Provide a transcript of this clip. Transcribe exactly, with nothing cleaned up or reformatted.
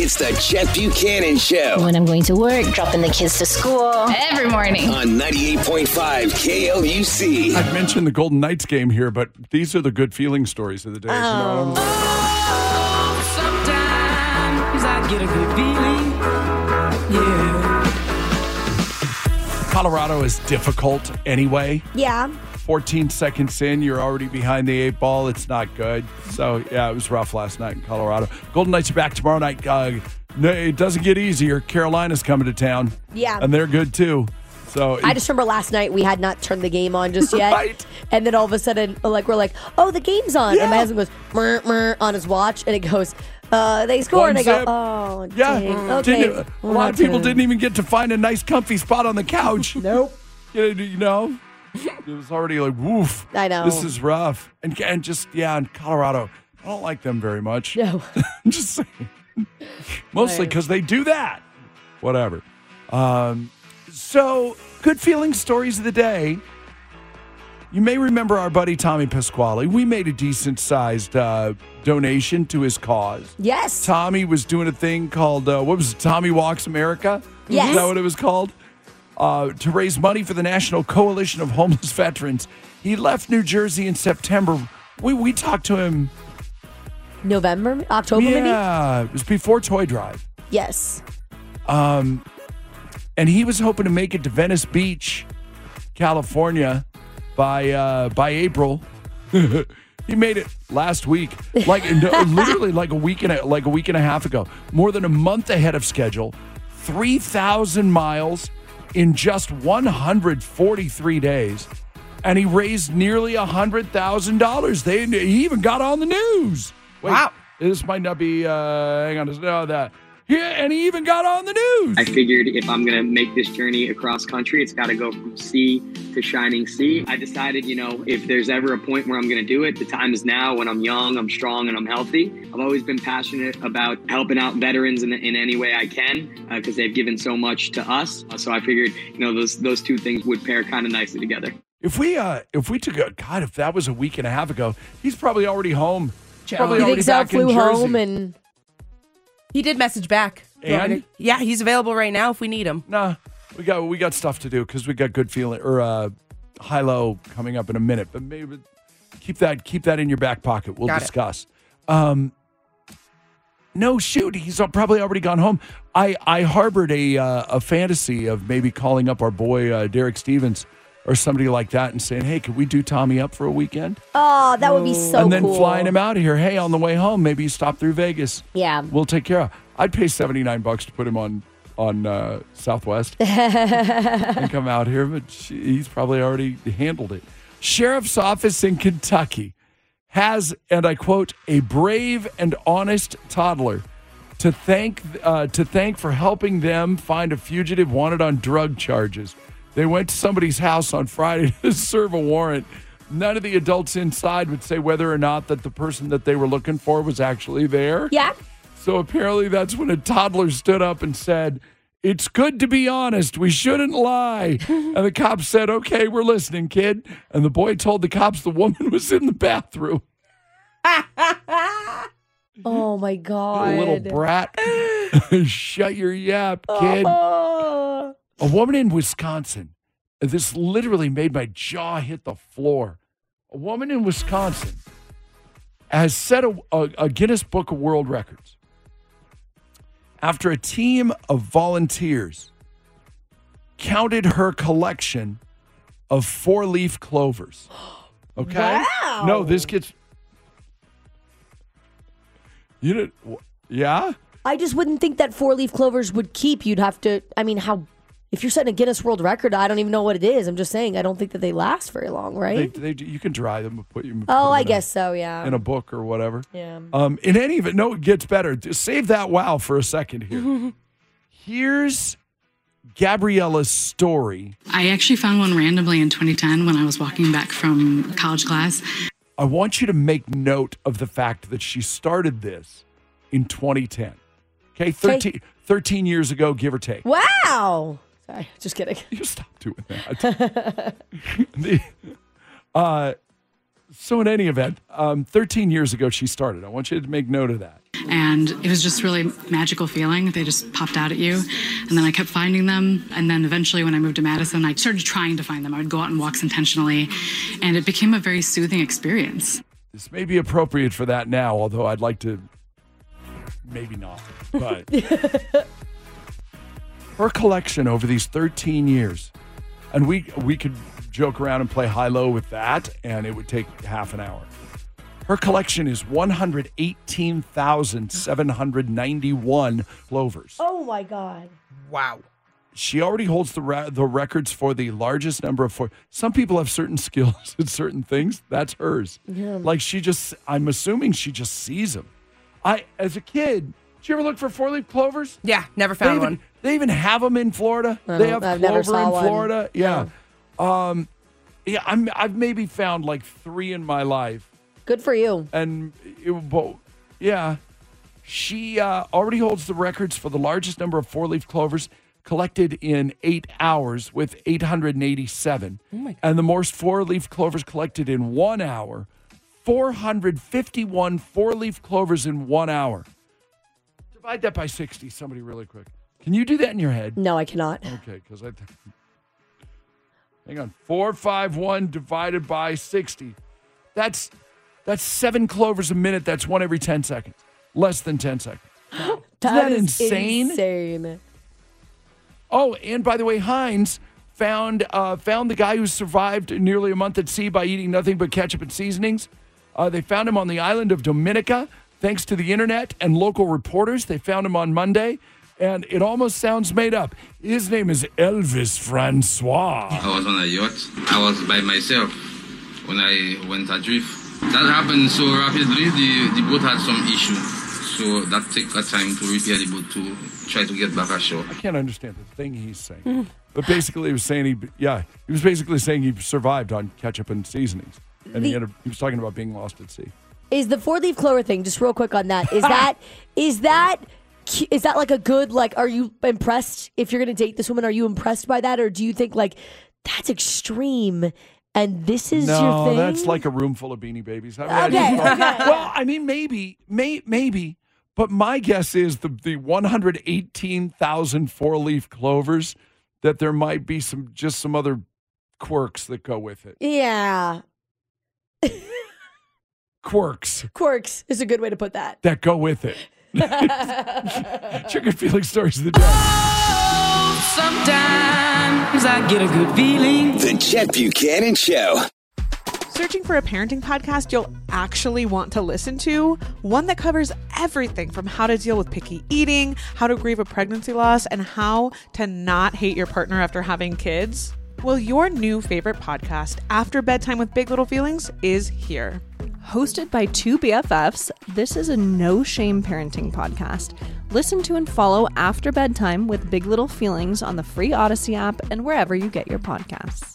It's the Chet Buchanan Show. When I'm going to work, dropping the kids to school. Every morning. On ninety-eight point five K L U C. I've mentioned the Golden Knights game here, but these are the good feeling stories of the day. Oh, you know? Oh, sometimes I get a good feeling. Yeah. Colorado is difficult anyway. Yeah. fourteen seconds in, you're already behind the eight ball. It's not good. So, yeah, it was rough last night in Colorado. Golden Knights are back tomorrow night. Uh, it doesn't get easier. Carolina's coming to town. Yeah. And they're good, too. So I just remember last night we had not turned the game on just yet. Right. And then all of a sudden, like we're like, oh, the game's on. Yeah. And my husband goes, murr, murr, on his watch. And it goes, uh, they score. One and I go, oh, yeah. Dang. Okay. Didn't, a lot not of people good. Didn't even get to find a nice, comfy spot on the couch. Nope. You, you know? It was already like, woof. I know. This is rough. And, and just, yeah, in Colorado, I don't like them very much. No. I'm just saying. Mostly because they do that. Whatever. Um, so, good feeling stories of the day. You may remember our buddy Tommy Pasquale. We made a decent-sized uh, donation to his cause. Yes. Tommy was doing a thing called, uh, what was it, Tommy Walks America? Yes. Is that what it was called? Uh, to raise money for the National Coalition of Homeless Veterans. He left New Jersey in September. We we talked to him... November? October, yeah, maybe? Yeah, it was before Toy Drive. Yes. Um, and he was hoping to make it to Venice Beach, California, by uh, by April. He made it last week, like no, literally like a week and a, like a week and a half ago. More than a month ahead of schedule. three thousand miles... in just one hundred forty-three days, and he raised nearly one hundred thousand dollars. They he even got on the news. Wait, wow. This might not be, uh, hang on, no, that. Yeah, and he even got on the news. I figured if I'm going to make this journey across country, it's got to go from sea to shining sea. I decided, you know, if there's ever a point where I'm going to do it, the time is now. When I'm young, I'm strong, and I'm healthy. I've always been passionate about helping out veterans in, in any way I can because uh, they've given so much to us. So I figured, you know, those those two things would pair kind of nicely together. If we uh, if we took a, God, if that was a week and a half ago, he's probably already home. Probably you already back in Jersey. Home and- He did message back. And? Yeah, he's available right now if we need him. Nah, we got we got stuff to do because we got good feeling or uh, high low coming up in a minute. But maybe keep that keep that in your back pocket. We'll got discuss. Um, no, shoot, he's probably already gone home. I, I harbored a uh, a fantasy of maybe calling up our boy uh, Derek Stevens or somebody like that and saying, hey, could we do Tommy up for a weekend? Oh, that would be so cool. And then cool. Flying him out of here. Hey, on the way home, maybe you stop through Vegas. Yeah. We'll take care of it. I'd pay seventy-nine bucks to put him on on uh, Southwest and come out here, but he's probably already handled it. Sheriff's office in Kentucky has, and I quote, a brave and honest toddler to thank uh, to thank for helping them find a fugitive wanted on drug charges. They went to somebody's house on Friday to serve a warrant. None of the adults inside would say whether or not that the person that they were looking for was actually there. Yeah. So apparently that's when a toddler stood up and said, it's good to be honest. We shouldn't lie. And the cops said, okay, we're listening, kid. And the boy told the cops the woman was in the bathroom. Oh, my God. The little brat. Shut your yap, kid. Oh. A woman in Wisconsin, this literally made my jaw hit the floor. A woman in Wisconsin has set a, a, a Guinness Book of World Records after a team of volunteers counted her collection of four-leaf clovers. Okay? Wow. No, this gets... You didn't... Yeah? I just wouldn't think that four-leaf clovers would keep. You'd have to... I mean, how... if you're setting a Guinness World Record, I don't even know what it is. I'm just saying, I don't think that they last very long, right? They, they, you can dry them. Put you, oh, I guess a, so, yeah. In a book or whatever. Yeah. Um, in any event, no, it gets better. Just save that wow for a second here. Here's Gabriella's story. I actually found one randomly in twenty ten when I was walking back from college class. I want you to make note of the fact that she started this in twenty ten. Okay, thirteen, thirteen years ago, give or take. Wow. Sorry, just kidding. You stop doing that. the, uh, so in any event, um, thirteen years ago, she started. I want you to make note of that. And it was just really magical feeling. They just popped out at you. And then I kept finding them. And then eventually when I moved to Madison, I started trying to find them. I would go out on walks intentionally. And it became a very soothing experience. This may be appropriate for that now, although I'd like to... Maybe not, but her collection over these thirteen years, and we we could joke around and play high-low with that, and it would take half an hour. Her collection is one hundred eighteen thousand seven hundred ninety-one clovers. Oh, my God. Wow. She already holds the ra- the records for the largest number of... Four- Some people have certain skills in certain things. That's hers. Yeah. Like, she just... I'm assuming she just sees them. I, as a kid, did you ever look for four-leaf clovers? Yeah, never found they even, one. They even have them in Florida. No, they have I've clover in Florida. One. Yeah, yeah. Um, yeah. I'm, I've maybe found like three in my life. Good for you. And it, well, yeah, she uh, already holds the records for the largest number of four-leaf clovers collected in eight hours with eight hundred eighty-seven, oh my God. And the most four-leaf clovers collected in one hour. four hundred fifty-one four-leaf clovers in one hour. Divide that by sixty, somebody really quick. Can you do that in your head? No, I cannot. Okay, because I... Th- Hang on. four hundred fifty-one divided by sixty. That's that's seven clovers a minute. That's one every ten seconds. Less than ten seconds. Wow. that Isn't that is insane? insane. Oh, and by the way, Heinz... Found uh, found the guy who survived nearly a month at sea by eating nothing but ketchup and seasonings. Uh, they found him on the island of Dominica, thanks to the internet and local reporters. They found him on Monday, and it almost sounds made up. His name is Elvis Francois. I was on a yacht. I was by myself when I went adrift. That happened so rapidly, the, the boat had some issue. So that took a time to repair the boat to try to get back ashore. I can't understand the thing he's saying. Mm. But basically, he was saying he, yeah, he was basically saying he survived on ketchup and seasonings, and the, he, ended, he was talking about being lost at sea. Is the four-leaf clover thing? Just real quick on that. Is that is that is that like a good like? Are you impressed if you're going to date this woman? Are you impressed by that, or do you think like that's extreme? And this is no, your thing. No, that's like a room full of Beanie Babies. I mean, okay, I just thought, okay. Well, I mean, maybe, may, maybe, but my guess is the the one hundred eighteen thousand four-leaf clovers. That there might be some just some other quirks that go with it. Yeah. Quirks. Quirks is a good way to put that. That go with it. Chicken feeling stories of the day. Oh, sometimes I get a good feeling. The Chet Buchanan Show. Searching for a parenting podcast you'll actually want to listen to, one that covers everything from how to deal with picky eating, how to grieve a pregnancy loss, and how to not hate your partner after having kids. Well, your new favorite podcast, After Bedtime with Big Little Feelings, is here. Hosted by two B F Fs, this is a no-shame parenting podcast. Listen to and follow After Bedtime with Big Little Feelings on the free Odyssey app and wherever you get your podcasts.